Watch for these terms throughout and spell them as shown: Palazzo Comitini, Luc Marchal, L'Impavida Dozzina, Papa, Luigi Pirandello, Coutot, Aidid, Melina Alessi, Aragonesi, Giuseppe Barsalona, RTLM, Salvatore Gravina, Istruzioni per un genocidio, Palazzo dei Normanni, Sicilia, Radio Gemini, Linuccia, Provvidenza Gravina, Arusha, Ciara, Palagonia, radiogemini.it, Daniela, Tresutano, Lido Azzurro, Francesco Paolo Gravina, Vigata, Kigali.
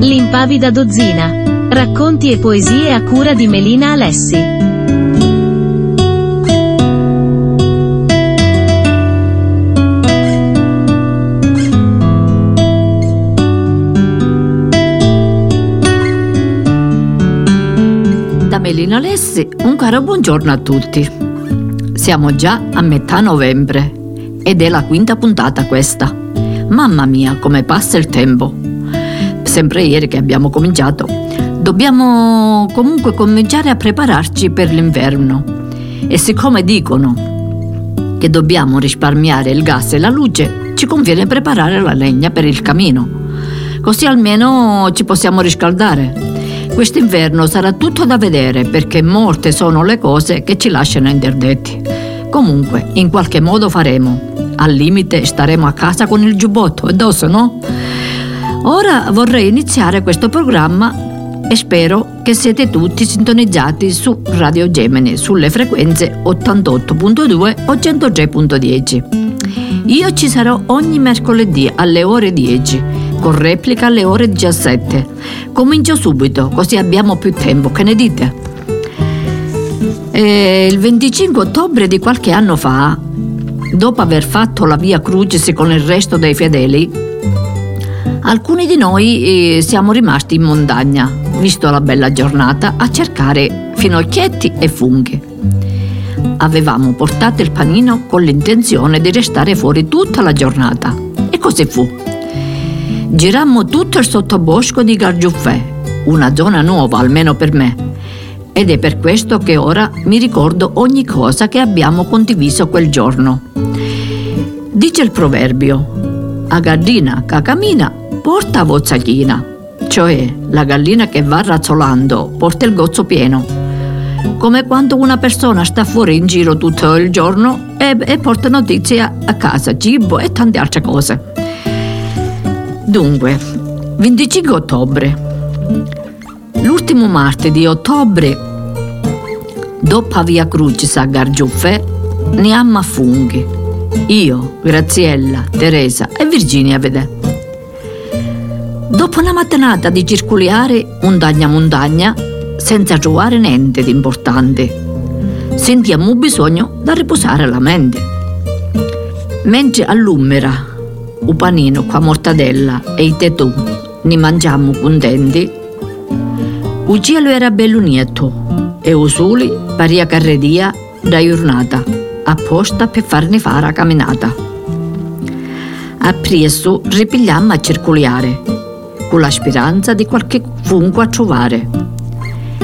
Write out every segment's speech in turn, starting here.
L'Impavida Dozzina. Racconti e poesie a cura di Melina Alessi. Da Melina Alessi, un caro buongiorno a tutti. Siamo già a metà novembre ed è la quinta puntata questa. Mamma mia, come passa il tempo! Sempre ieri che abbiamo cominciato. Dobbiamo comunque cominciare a prepararci per l'inverno. E siccome dicono che dobbiamo risparmiare il gas e la luce, ci conviene preparare la legna per il camino. Così almeno ci possiamo riscaldare. Quest'inverno sarà tutto da vedere, perché molte sono le cose che ci lasciano interdetti. Comunque, in qualche modo faremo. Al limite staremo a casa con il giubbotto addosso, no? Ora vorrei iniziare questo programma e spero che siete tutti sintonizzati su Radio Gemini, sulle frequenze 88.2 o 103.10. Io ci sarò ogni mercoledì alle ore 10. Con replica alle ore 17. Comincio subito, così abbiamo più tempo, che ne dite? E il 25 ottobre di qualche anno fa, dopo aver fatto la Via Crucis con il resto dei fedeli, alcuni di noi siamo rimasti in montagna, visto la bella giornata, a cercare finocchietti e funghi. Avevamo portato il panino con l'intenzione di restare fuori tutta la giornata, e così fu. Girammo tutto il sottobosco di Gargiuffè, una zona nuova almeno per me, ed è per questo che ora mi ricordo ogni cosa che abbiamo condiviso quel giorno. Dice il proverbio: a gallina che cammina porta a gozzaglina, cioè la gallina che va razzolando porta il gozzo pieno, come quando una persona sta fuori in giro tutto il giorno e porta notizie a casa, cibo e tante altre cose. Dunque, 25 ottobre, l'ultimo martedì di ottobre, dopo Via Crucis a Gargiuffè, ne amma funghi. Io, Graziella, Teresa e Virginia vedè. Dopo una mattinata di circuliare montagna senza trovare niente di importante, sentiamo bisogno da riposare la mente. Mentre all'Ummera un panino con mortadella e i tetù ne mangiamo contenti, il cielo era bello nieto e il sole paria carredia da giornata apposta per farne fare la camminata. Appresso ripigliamo a circolare con la speranza di qualche fungo a trovare,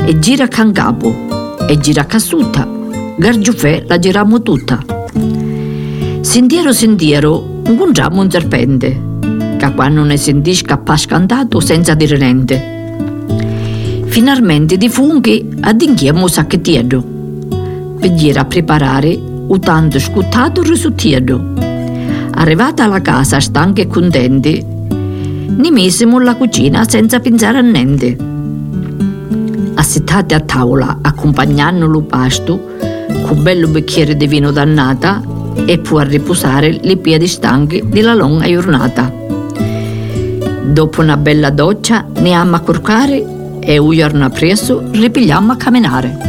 e gira can capo e gira cassuta Gargiuffè la giramo tutta. Sentiero incontriamo un serpente che quando ne sentì scappare scantato senza dire niente. Finalmente di funghi addinghiamo un sacchettiello per dire a preparare un tanto scuttato risottiello. Arrivata alla casa stanchi e contenti, ne misimo la cucina senza pensare a niente. Assettate a tavola accompagnando lo pasto con un bello bicchiere di vino d'annata e può riposare le piedi stanche della lunga giornata. Dopo una bella doccia ne amma a curcare e un giorno appresso ripigliamo a camminare.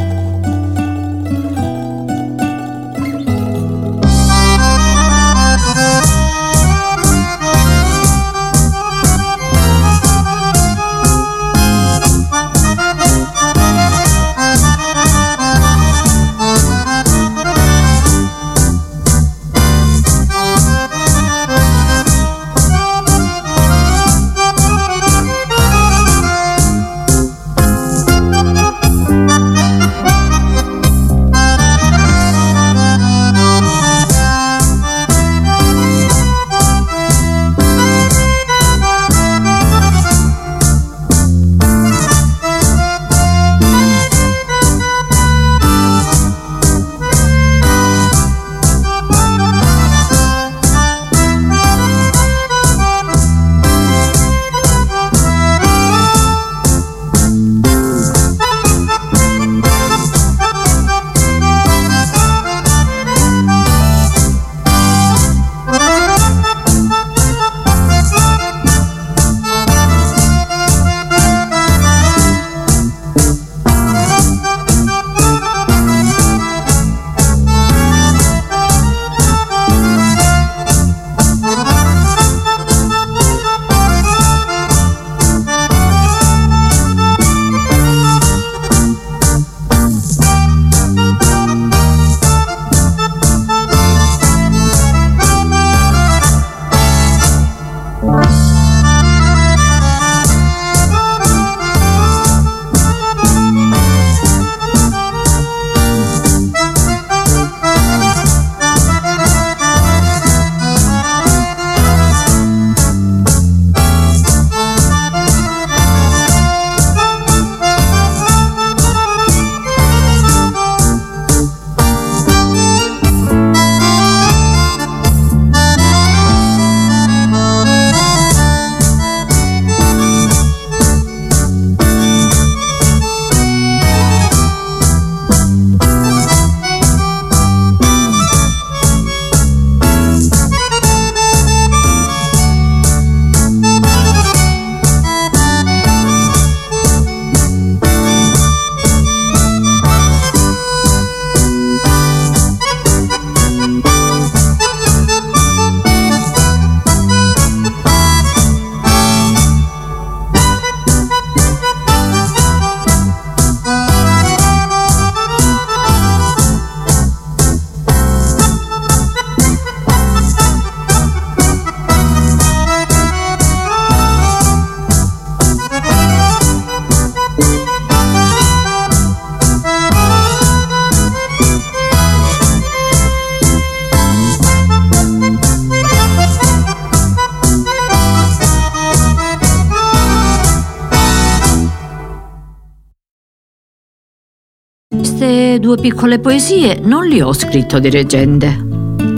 queste due piccole poesie non li ho scritto di leggende,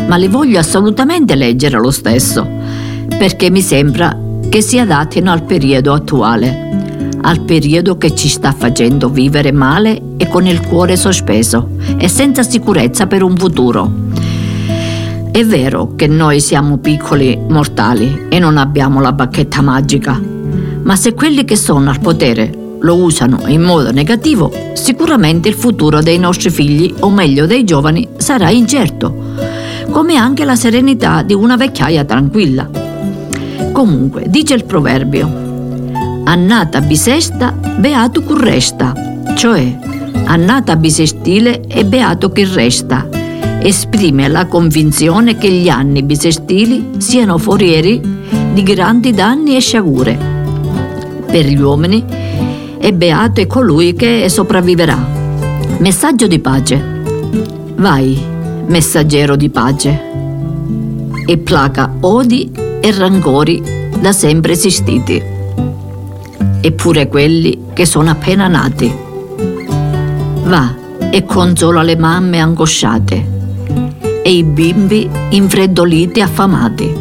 ma li voglio assolutamente leggere lo stesso, perché mi sembra che si adattino al periodo attuale, al periodo che ci sta facendo vivere male e con il cuore sospeso e senza sicurezza per un futuro. È vero che noi siamo piccoli mortali e non abbiamo la bacchetta magica, ma se quelli che sono al potere lo usano in modo negativo, sicuramente il futuro dei nostri figli, o meglio dei giovani, sarà incerto, come anche la serenità di una vecchiaia tranquilla. Comunque, dice il proverbio: annata bisesta, beato chi resta, cioè annata bisestile e beato chi resta. Esprime la convinzione che gli anni bisestili siano forieri di grandi danni e sciagure. Per gli uomini e beato è colui che sopravviverà. Messaggio di pace. Vai, messaggero di pace, e placa odi e rancori da sempre esistiti, eppure quelli che sono appena nati. Va e consola le mamme angosciate e i bimbi infreddoliti e affamati.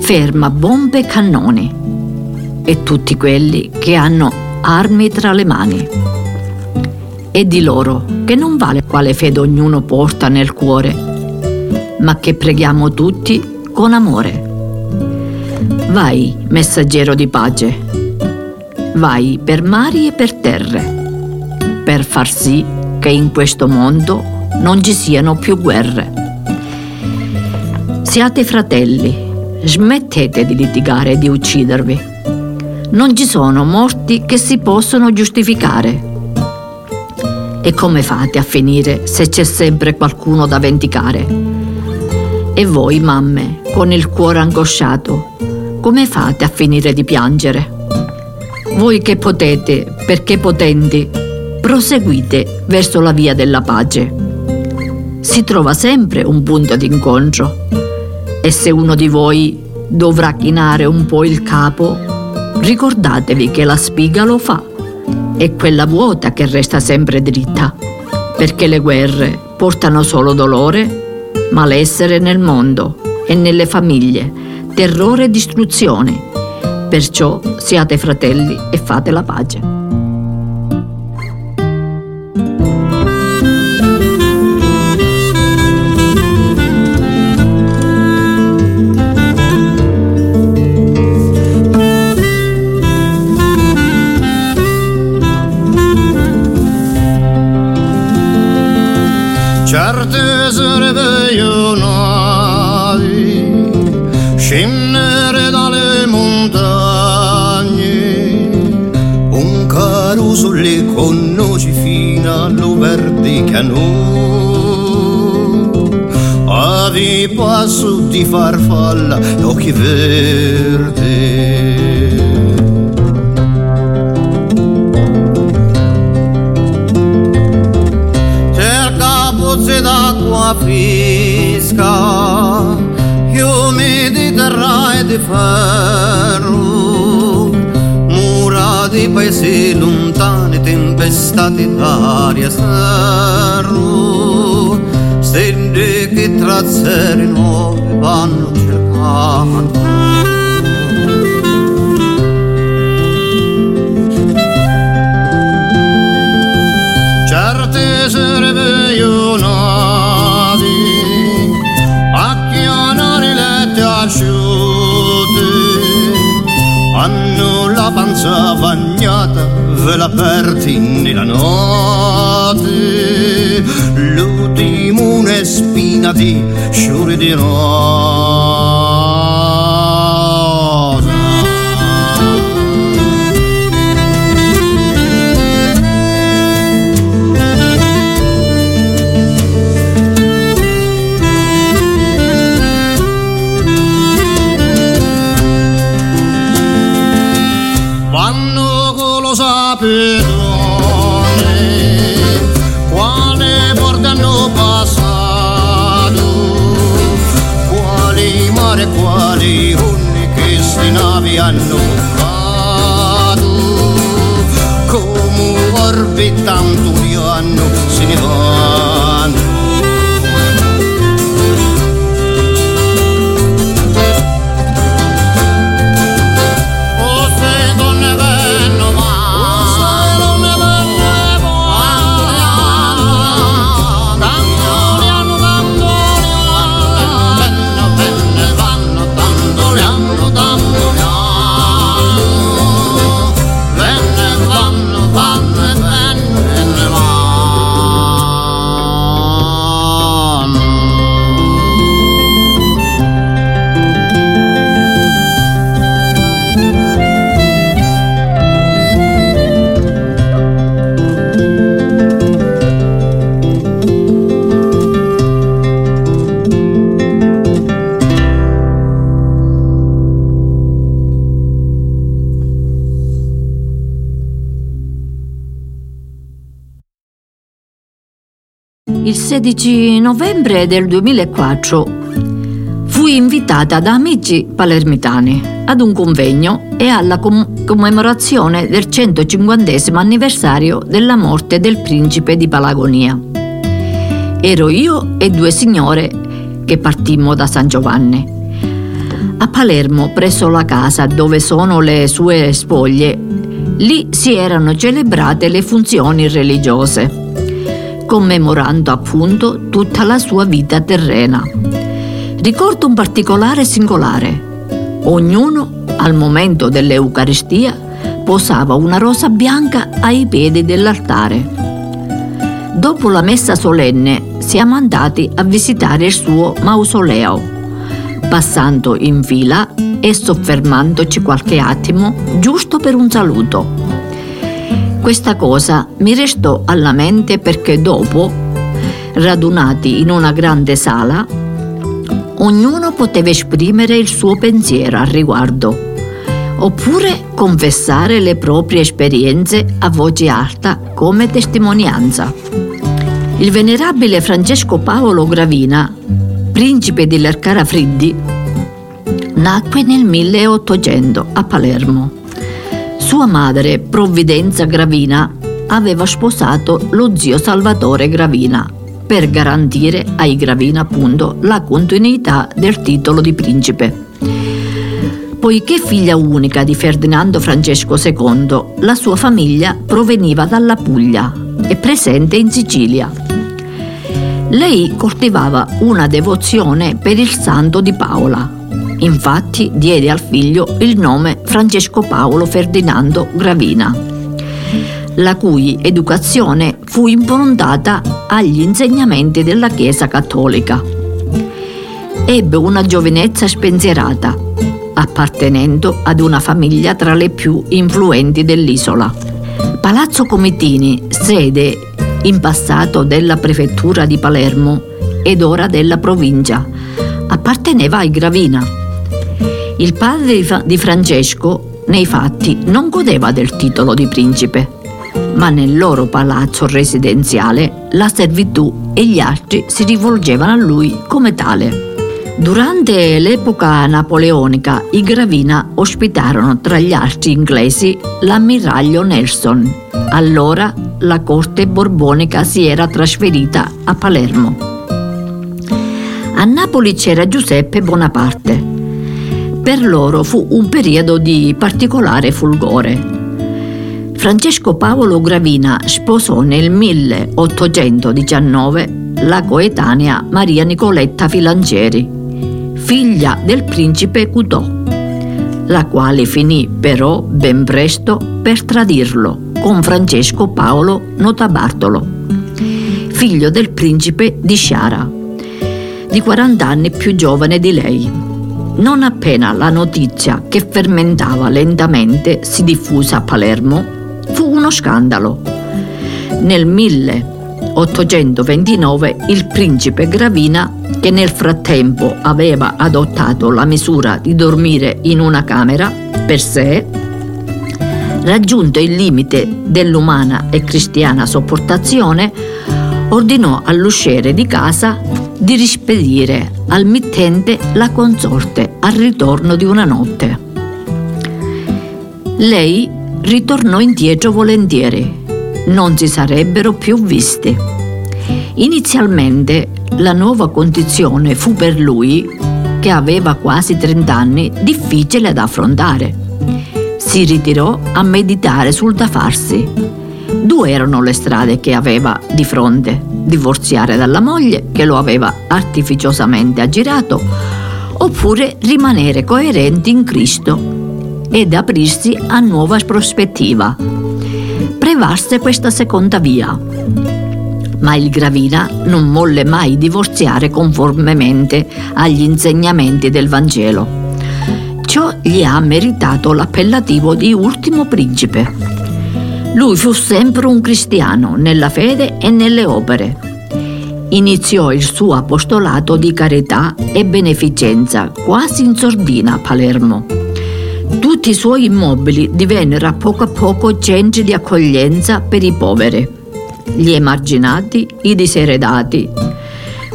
Ferma bombe e cannoni e tutti quelli che hanno armi tra le mani. E di loro che non vale quale fede ognuno porta nel cuore, ma che preghiamo tutti con amore. Vai, messaggero di pace, vai per mari e per terre, per far sì che in questo mondo non ci siano più guerre. Siate fratelli, smettete di litigare e di uccidervi. Non ci sono morti che si possono giustificare. E come fate a finire se c'è sempre qualcuno da vendicare? E voi, mamme, con il cuore angosciato, come fate a finire di piangere? Voi che potete, perché potenti, proseguite verso la via della pace. Si trova sempre un punto d'incontro. E se uno di voi dovrà chinare un po' il capo, ricordatevi che la spiga lo fa, è quella vuota che resta sempre dritta, perché le guerre portano solo dolore, malessere nel mondo e nelle famiglie, terrore e distruzione. Perciò siate fratelli e fate la pace. Farfalla, occhi verdi. Cerca pozze d'acqua fresca, umidi terra e di ferro, mura di paesi lontani, tempestati d'aria serro, stelle che trazzerino vanno cercando. Certe serve ionati a chianare le asciutte, hanno la panza bagnata, ve la perdi nella notte, l'ultimo ne spina di sciure di rosa. Vanno con lo sapetone, quale porta hanno passato, quali onni che ste navi hanno fatto, come e tanto di anno se ne vanno. O se donne vanno vanno, tanto li hanno, tanto li hanno, tanto li hanno. Il 16 novembre del 2004 fui invitata da amici palermitani ad un convegno e alla commemorazione del 150° anniversario della morte del principe di Palagonia. Ero io e due signore che partimmo da San Giovanni. A Palermo, presso la casa dove sono le sue spoglie, lì si erano celebrate le funzioni religiose, commemorando appunto tutta la sua vita terrena. Ricordo un particolare singolare: ognuno al momento dell'Eucaristia posava una rosa bianca ai piedi dell'altare. Dopo la messa solenne siamo andati a visitare il suo mausoleo, passando in fila e soffermandoci qualche attimo giusto per un saluto. Questa cosa mi restò alla mente perché dopo, radunati in una grande sala, ognuno poteva esprimere il suo pensiero al riguardo, oppure confessare le proprie esperienze a voce alta come testimonianza. Il venerabile Francesco Paolo Gravina, principe di Lercara Friddi, nacque nel 1800 a Palermo. Sua madre, Provvidenza Gravina, aveva sposato lo zio Salvatore Gravina per garantire ai Gravina appunto la continuità del titolo di principe. Poiché figlia unica di Ferdinando Francesco II, la sua famiglia proveniva dalla Puglia e presente in Sicilia. Lei coltivava una devozione per il santo di Paola. Infatti diede al figlio il nome Francesco Paolo Ferdinando Gravina, la cui educazione fu improntata agli insegnamenti della Chiesa Cattolica. Ebbe una giovinezza spensierata, appartenendo ad una famiglia tra le più influenti dell'isola. Palazzo Comitini, sede in passato della prefettura di Palermo ed ora della provincia, apparteneva ai Gravina. Il padre di Francesco, nei fatti, non godeva del titolo di principe, ma nel loro palazzo residenziale la servitù e gli altri si rivolgevano a lui come tale. Durante l'epoca napoleonica, i Gravina ospitarono tra gli altri inglesi l'ammiraglio Nelson. Allora la corte borbonica si era trasferita a Palermo. A Napoli c'era Giuseppe Bonaparte. Per loro fu un periodo di particolare fulgore. Francesco Paolo Gravina sposò nel 1819 la coetanea Maria Nicoletta Filangieri, figlia del principe Coutot, la quale finì però ben presto per tradirlo con Francesco Paolo Notabartolo, figlio del principe di Ciara, di 40 anni più giovane di lei. Non appena la notizia, che fermentava lentamente, si diffuse a Palermo, fu uno scandalo. Nel 1829 il principe Gravina, che nel frattempo aveva adottato la misura di dormire in una camera per sé, raggiunto il limite dell'umana e cristiana sopportazione, ordinò all'usciere di casa di rispedire al mittente la consorte al ritorno di una notte. Lei ritornò indietro volentieri, non si sarebbero più visti. Inizialmente la nuova condizione fu per lui, che aveva quasi 30 anni, difficile da affrontare. Si ritirò a meditare sul da farsi. Due erano le strade che aveva di fronte: divorziare dalla moglie, che lo aveva artificiosamente aggirato, oppure rimanere coerenti in Cristo ed aprirsi a nuova prospettiva. Prevarse questa seconda via, ma il Gravina non volle mai divorziare conformemente agli insegnamenti del Vangelo. Ciò gli ha meritato l'appellativo di ultimo principe. Lui fu sempre un cristiano nella fede e nelle opere. Iniziò il suo apostolato di carità e beneficenza quasi in sordina a Palermo. Tutti i suoi immobili divennero a poco centri di accoglienza per i poveri, gli emarginati, i diseredati.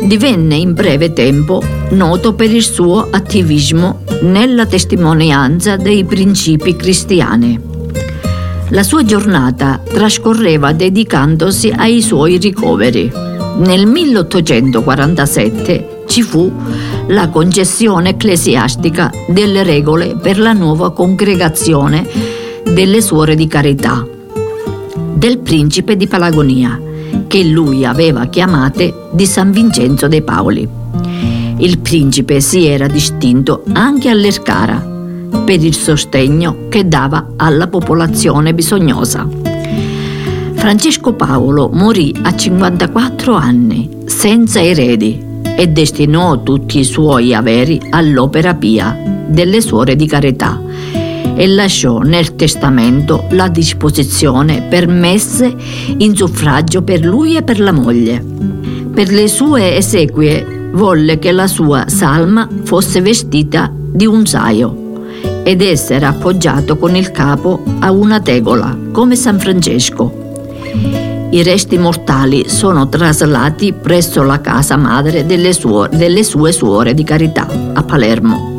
Divenne in breve tempo noto per il suo attivismo nella testimonianza dei principi cristiani. La sua giornata trascorreva dedicandosi ai suoi ricoveri. Nel 1847 ci fu la concessione ecclesiastica delle regole per la nuova congregazione delle Suore di Carità del principe di Palagonia, che lui aveva chiamate di San Vincenzo de Paoli. Il principe si era distinto anche a Lercara per il sostegno che dava alla popolazione bisognosa. Francesco Paolo morì a 54 anni senza eredi e destinò tutti i suoi averi all'opera pia delle Suore di Carità e lasciò nel testamento la disposizione per messe in suffragio per lui e per la moglie. Per le sue esequie volle che la sua salma fosse vestita di un saio ed essere appoggiato con il capo a una tegola, come San Francesco. I resti mortali sono traslati presso la casa madre delle sue Suore di Carità a Palermo.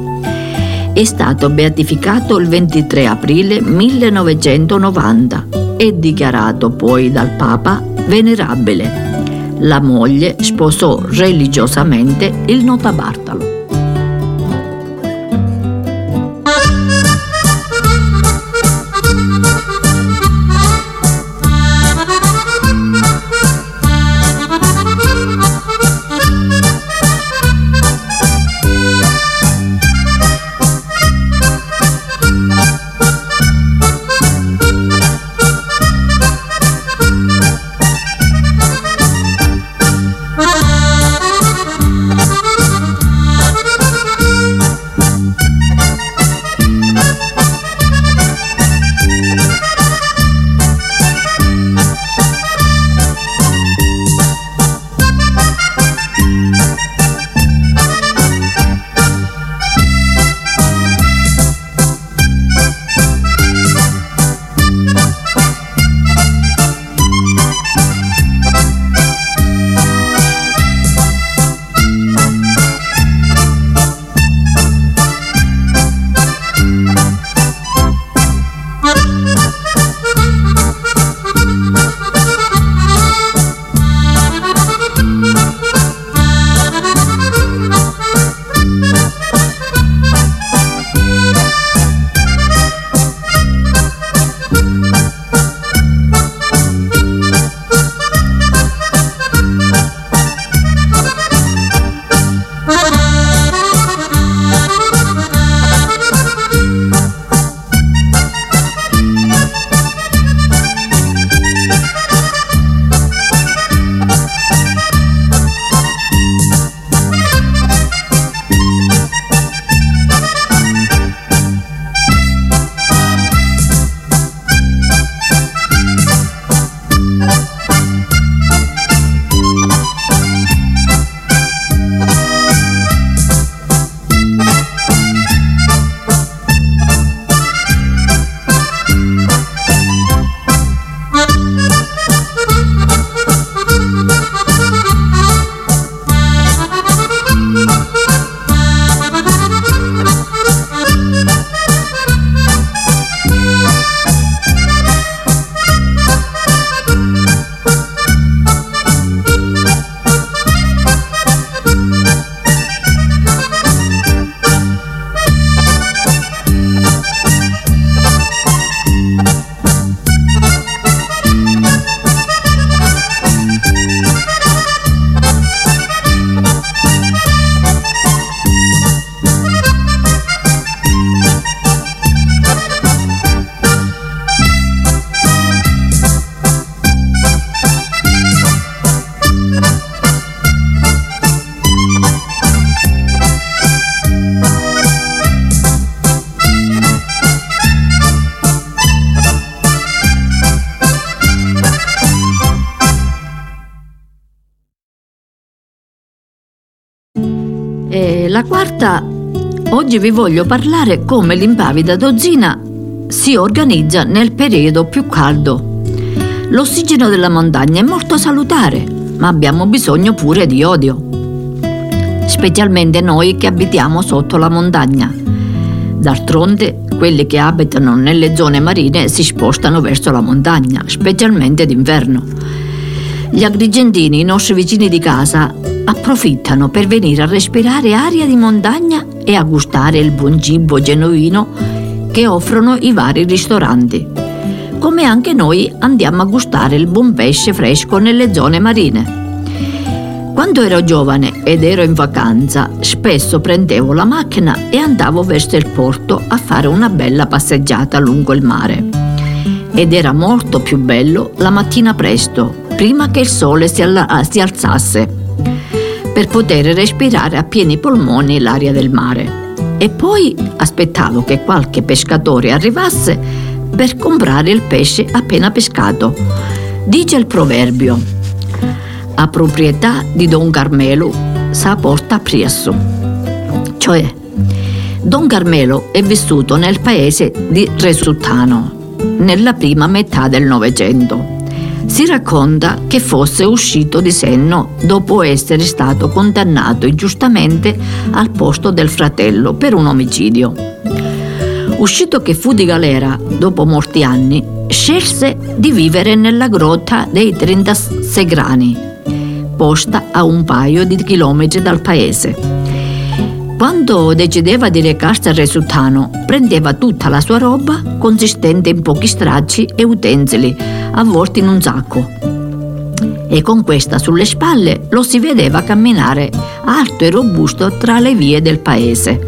È stato beatificato il 23 aprile 1990 e dichiarato poi dal Papa venerabile. La moglie sposò religiosamente il Notabartolo. La quarta, oggi vi voglio parlare come l'impavida dozzina si organizza nel periodo più caldo. L'ossigeno della montagna è molto salutare, ma abbiamo bisogno pure di iodio, specialmente noi che abitiamo sotto la montagna. D'altronde, quelli che abitano nelle zone marine si spostano verso la montagna, specialmente d'inverno. Gli agrigentini, i nostri vicini di casa, approfittano per venire a respirare aria di montagna e a gustare il buon cibo genuino che offrono i vari ristoranti. Come anche noi andiamo a gustare il buon pesce fresco nelle zone marine. Quando ero giovane ed ero in vacanza, spesso prendevo la macchina e andavo verso il porto a fare una bella passeggiata lungo il mare. Ed era molto più bello la mattina presto, prima che il sole si alzasse, per poter respirare a pieni polmoni l'aria del mare. E poi aspettavo che qualche pescatore arrivasse per comprare il pesce appena pescato. Dice il proverbio: a proprietà di Don Carmelo sa porta presso. Cioè, Don Carmelo è vissuto nel paese di Tresutano nella prima metà del Novecento. Si racconta che fosse uscito di senno dopo essere stato condannato ingiustamente al posto del fratello per un omicidio. Uscito che fu di galera dopo molti anni, scelse di vivere nella grotta dei 30 Segrani, posta a un paio di chilometri dal paese. Quando decideva di recarsi a Tresutano, prendeva tutta la sua roba, consistente in pochi stracci e utensili, avvolti in un sacco. E con questa sulle spalle lo si vedeva camminare alto e robusto tra le vie del paese.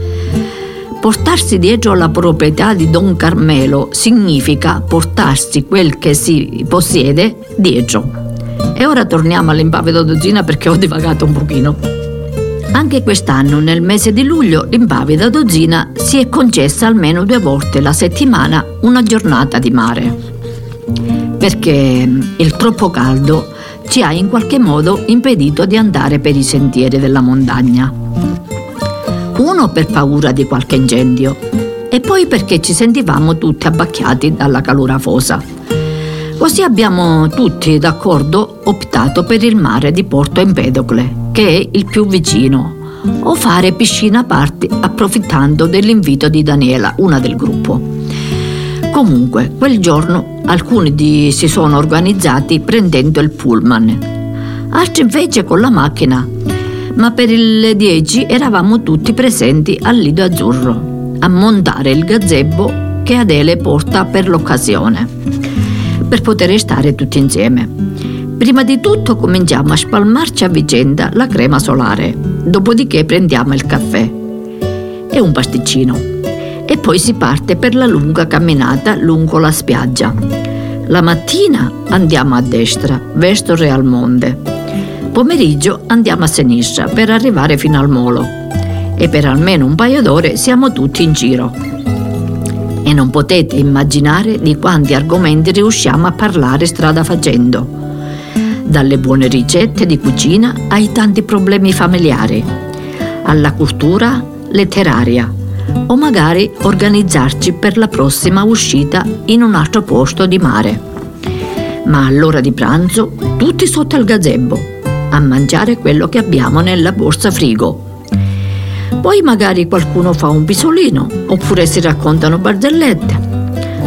Portarsi dietro la proprietà di Don Carmelo significa portarsi quel che si possiede dietro. E ora torniamo all'impavida dozzina, perché ho divagato un pochino. Anche quest'anno, nel mese di luglio, l'impavida dozzina si è concessa almeno 2 volte la settimana una giornata di mare, perché il troppo caldo ci ha in qualche modo impedito di andare per i sentieri della montagna. Uno per paura di qualche incendio e poi perché ci sentivamo tutti abbacchiati dalla calura afosa. Così abbiamo tutti d'accordo optato per il mare di Porto Empedocle, che è il più vicino, o fare piscina a parte, approfittando dell'invito di Daniela, una del gruppo. Comunque, quel giorno si sono organizzati prendendo il pullman, altri invece con la macchina, ma per il 10 eravamo tutti presenti al Lido Azzurro a montare il gazebo che Adele porta per l'occasione, per poter stare tutti insieme. Prima di tutto cominciamo a spalmarci a vicenda la crema solare, dopodiché prendiamo il caffè e un pasticcino e poi si parte per la lunga camminata lungo la spiaggia. La mattina andiamo a destra, verso Realmonte. Pomeriggio andiamo a sinistra per arrivare fino al molo e per almeno un paio d'ore siamo tutti in giro. E non potete immaginare di quanti argomenti riusciamo a parlare strada facendo, dalle buone ricette di cucina ai tanti problemi familiari, alla cultura letteraria, o magari organizzarci per la prossima uscita in un altro posto di mare. Ma all'ora di pranzo tutti sotto al gazebo a mangiare quello che abbiamo nella borsa frigo. Poi magari qualcuno fa un pisolino, oppure si raccontano barzellette.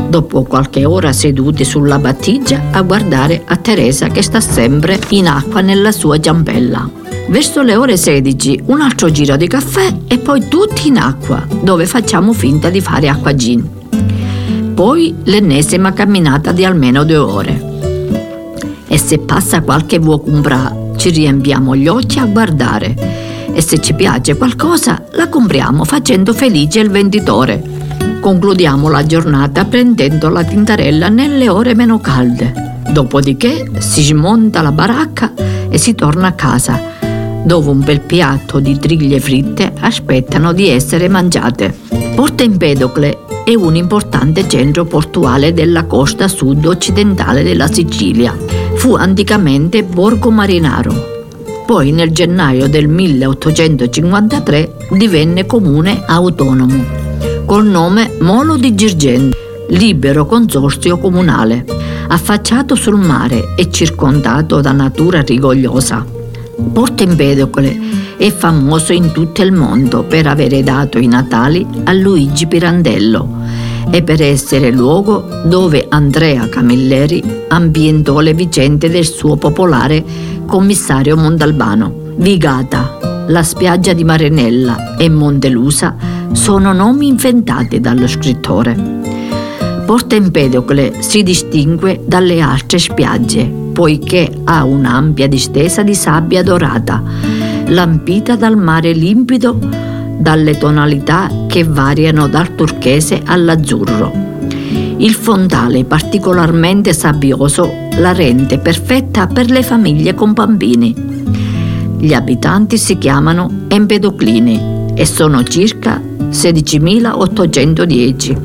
Dopo qualche ora seduti sulla battigia a guardare a Teresa che sta sempre in acqua nella sua ciambella. Verso le ore 16 un altro giro di caffè e poi tutti in acqua, dove facciamo finta di fare acqua gin. Poi l'ennesima camminata di almeno 2 ore. E se passa qualche vocumbra ci riempiamo gli occhi a guardare. E se ci piace qualcosa la compriamo facendo felice il venditore. Concludiamo la giornata prendendo la tintarella nelle ore meno calde. Dopodiché si smonta la baracca e si torna a casa, dove un bel piatto di triglie fritte aspettano di essere mangiate. Porto Empedocle è un importante centro portuale della costa sud-occidentale della Sicilia. Fu anticamente borgo marinaro. poi nel gennaio del 1853 divenne comune autonomo, col nome Molo di Girgenti, libero consorzio comunale, affacciato sul mare e circondato da natura rigogliosa. Porto Empedocle è famoso in tutto il mondo per avere dato i natali a Luigi Pirandello e per essere luogo dove Andrea Camilleri ambientò le vicende del suo popolare commissario Montalbano. Vigata, la spiaggia di Marinella e Montelusa sono nomi inventati dallo scrittore. Porto Empedocle si distingue dalle altre spiagge poiché ha un'ampia distesa di sabbia dorata, lampita dal mare limpido, dalle tonalità che variano dal turchese all'azzurro. Il fondale particolarmente sabbioso la rende perfetta per le famiglie con bambini. Gli abitanti si chiamano empedoclini e sono circa 16.810.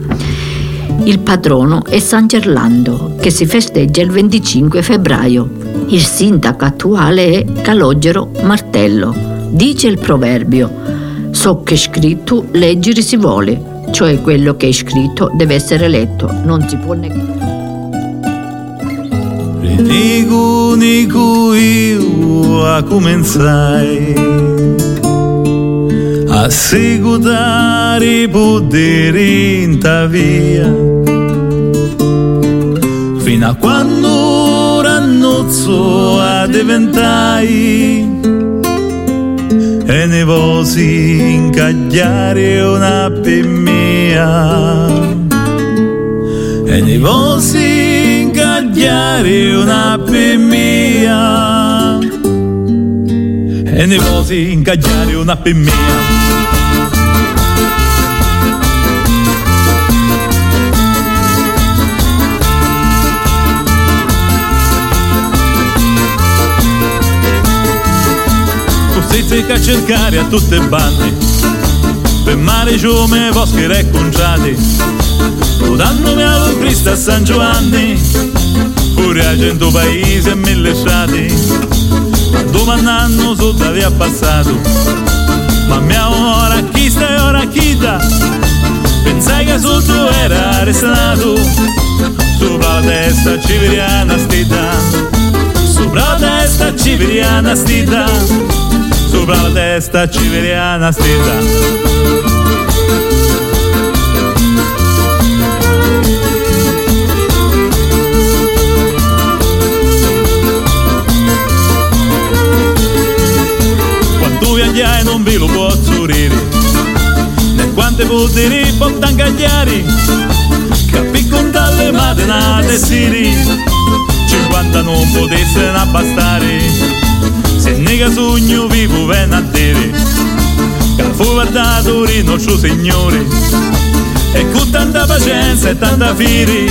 Il patrono è San Gerlando, che si festeggia il 25 febbraio. Il sindaco attuale è Calogero Martello. Dice il proverbio: so che è scritto, leggere si vuole, cioè quello che è scritto deve essere letto, non si può negare. Ridigo nico io a comenzai a seguitare potere in ta via fino a quando rannozzo a diventai e ne vosi incagliare una pemmia e ne vosi incagliare una pemmia e ne vosi incagliare una pemmia. A cercare a tutte banne per mare giume boschi reccongiati dandomi alla Cristo a San Giovanni pure a 100 paesi e 1000 stati domandando sotto via passato ma mia ora chista e ora chita pensai che sotto era arrestato sopra la testa civiliana stita sopra la testa civiliana stita sopra la testa civiliana stesa. Quanto viaggiai non ve lo posso sorrire, né quante poteri portan cagliari, che a piccon dalle mattinate siri, 50 non potessero abbastare. Se nega sogno vivo ven a dire che fu guardato il nostro Signore e con tanta pazienza e tanta firi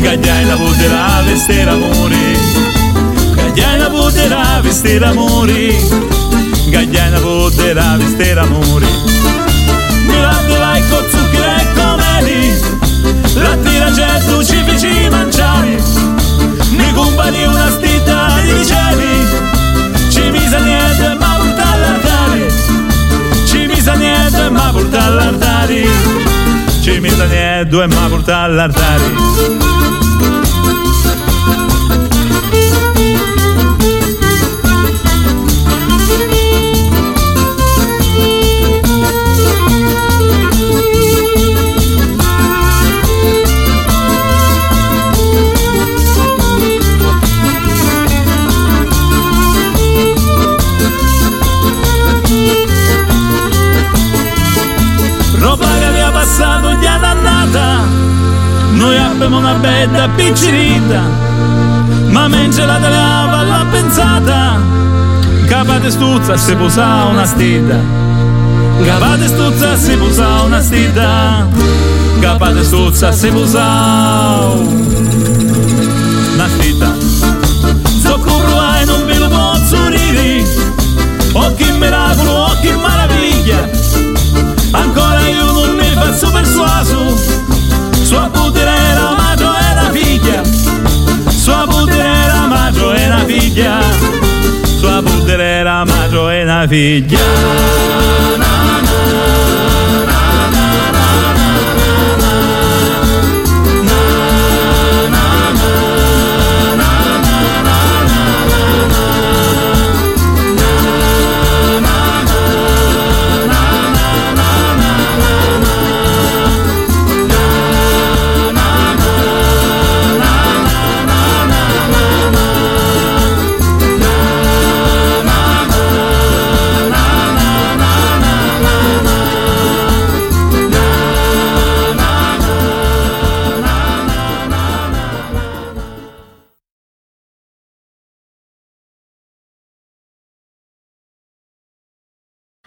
gagliai la poterà vestire amore gagliai la poterà vestire amore gagliai la poterà vestire amore mi latte vai con zucchero e comeli latte la gente ci feci mangiare mi compagni una stitta di vicini ci misa niente ma porta all'ardare ci misa niente ma porta all'ardare ci misa niente ma porta all'ardare una bella piccinita ma mentre la dava la pensata capate stuzza se posa una stita capate stuzza se posa una stita capate stuzza se posa una stita soccurro ai non ve lo posso riri oh che miracolo oh che maraviglia ancora io non mi faccio persuaso sua poterera maggio è la figlia sua poterera maggio è la figlia sua poterera figlia.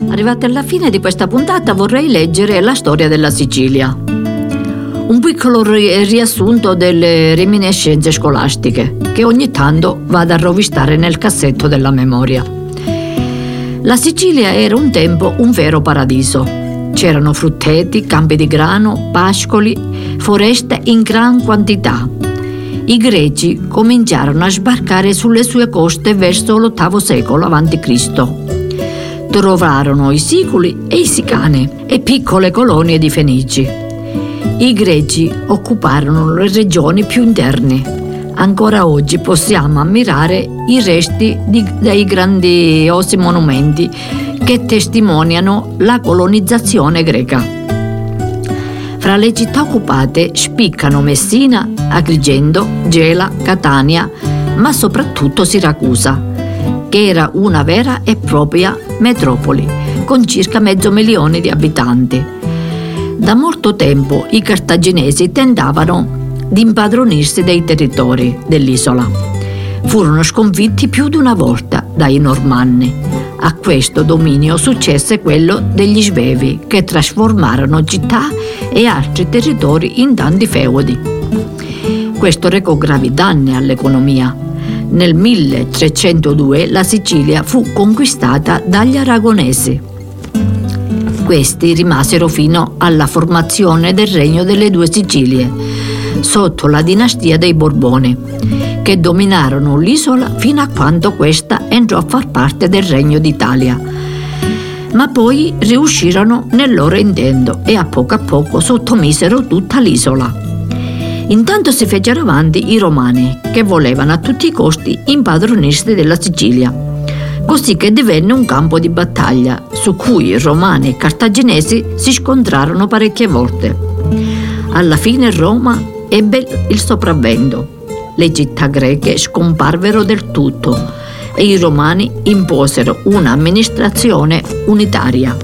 Arrivati alla fine di questa puntata vorrei leggere la storia della Sicilia, un piccolo riassunto delle reminiscenze scolastiche che ogni tanto vado a rovistare nel cassetto della memoria. La Sicilia era un tempo un vero paradiso. C'erano frutteti, campi di grano, pascoli, foreste in gran quantità. I Greci cominciarono a sbarcare sulle sue coste verso l'VIII secolo a.C. Trovarono i siculi e i sicane e piccole colonie di fenici. I Greci occuparono le regioni più interne. Ancora oggi possiamo ammirare i resti dei grandiosi monumenti che testimoniano la colonizzazione greca. Fra le città occupate spiccano Messina, Agrigento, Gela, Catania, ma soprattutto Siracusa, che era una vera e propria metropoli, con circa 500.000 di abitanti. Da molto tempo i cartaginesi tentavano di impadronirsi dei territori dell'isola. Furono sconfitti più di una volta dai normanni. A questo dominio successe quello degli Svevi, che trasformarono città e altri territori in tanti feudi. Questo recò gravi danni all'economia. Nel 1302 la Sicilia fu conquistata dagli aragonesi. Questi rimasero fino alla formazione del Regno delle Due Sicilie, sotto la dinastia dei Borbone, che dominarono l'isola fino a quando questa entrò a far parte del Regno d'Italia. Ma poi riuscirono nel loro intento e a poco sottomisero tutta l'isola. Intanto si fecero avanti i Romani, che volevano a tutti i costi impadronirsi della Sicilia, così che divenne un campo di battaglia su cui Romani e Cartaginesi si scontrarono parecchie volte. Alla fine Roma ebbe il sopravvento. Le città greche scomparvero del tutto e i Romani imposero un'amministrazione unitaria.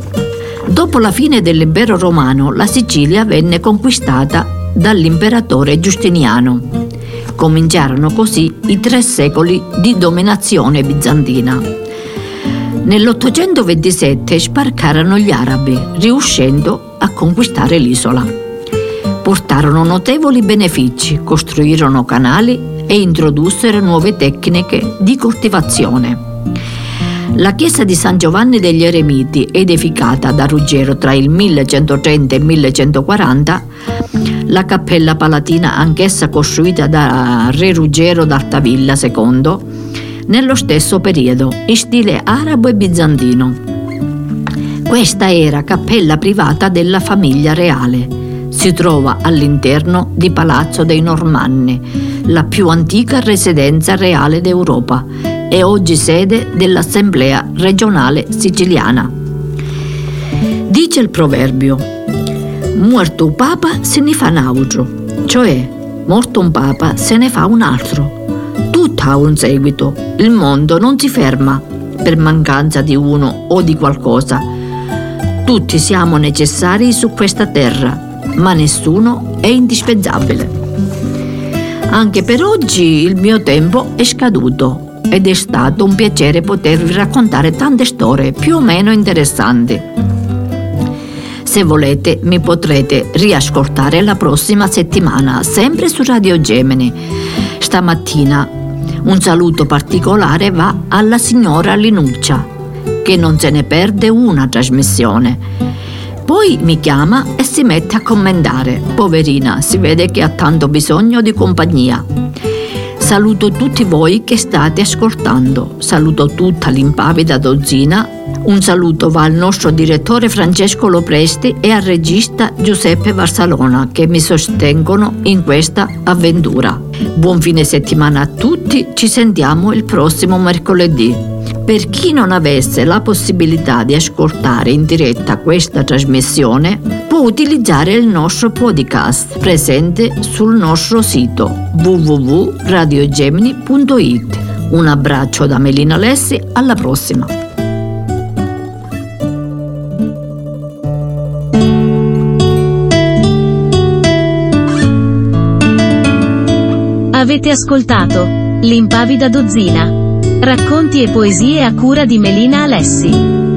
Dopo la fine dell'impero romano, la Sicilia venne conquistata dall'imperatore Giustiniano. Cominciarono così i 3 secoli di dominazione bizantina. Nell'827 sbarcarono gli arabi, riuscendo a conquistare l'isola. Portarono notevoli benefici, costruirono canali e introdussero nuove tecniche di coltivazione. La chiesa di San Giovanni degli Eremiti, edificata da Ruggero tra il 1130 e il 1140, la cappella palatina, anch'essa costruita da re Ruggero d'Artavilla II, nello stesso periodo, in stile arabo e bizantino. Questa era cappella privata della famiglia reale. Si trova all'interno di Palazzo dei Normanni, la più antica residenza reale d'Europa, è oggi sede dell'Assemblea regionale siciliana. Dice il proverbio: «Muerto un papa se ne fa un altro», cioè morto un papa se ne fa un altro. Tutto ha un seguito, il mondo non si ferma per mancanza di uno o di qualcosa. Tutti siamo necessari su questa terra, ma nessuno è indispensabile. Anche per oggi il mio tempo è scaduto. Ed è stato un piacere potervi raccontare tante storie più o meno interessanti. Se volete mi potrete riascoltare la prossima settimana, sempre su Radio Gemini. Stamattina un saluto particolare va alla signora Linuccia, che non se ne perde una trasmissione. Poi mi chiama e si mette a commentare. Poverina, si vede che ha tanto bisogno di compagnia. Saluto tutti voi che state ascoltando, saluto tutta l'Impavida Dozzina, Un saluto va al nostro direttore Francesco Lopresti e al regista Giuseppe Barsalona, che mi sostengono in questa avventura. Buon fine settimana a tutti, ci sentiamo il prossimo mercoledì. Per chi non avesse la possibilità di ascoltare in diretta questa trasmissione, può utilizzare il nostro podcast presente sul nostro sito www.radiogemini.it. Un abbraccio da Melina Alessi, alla prossima! Avete ascoltato L'Impavida Dozzina. Racconti e poesie a cura di Melina Alessi.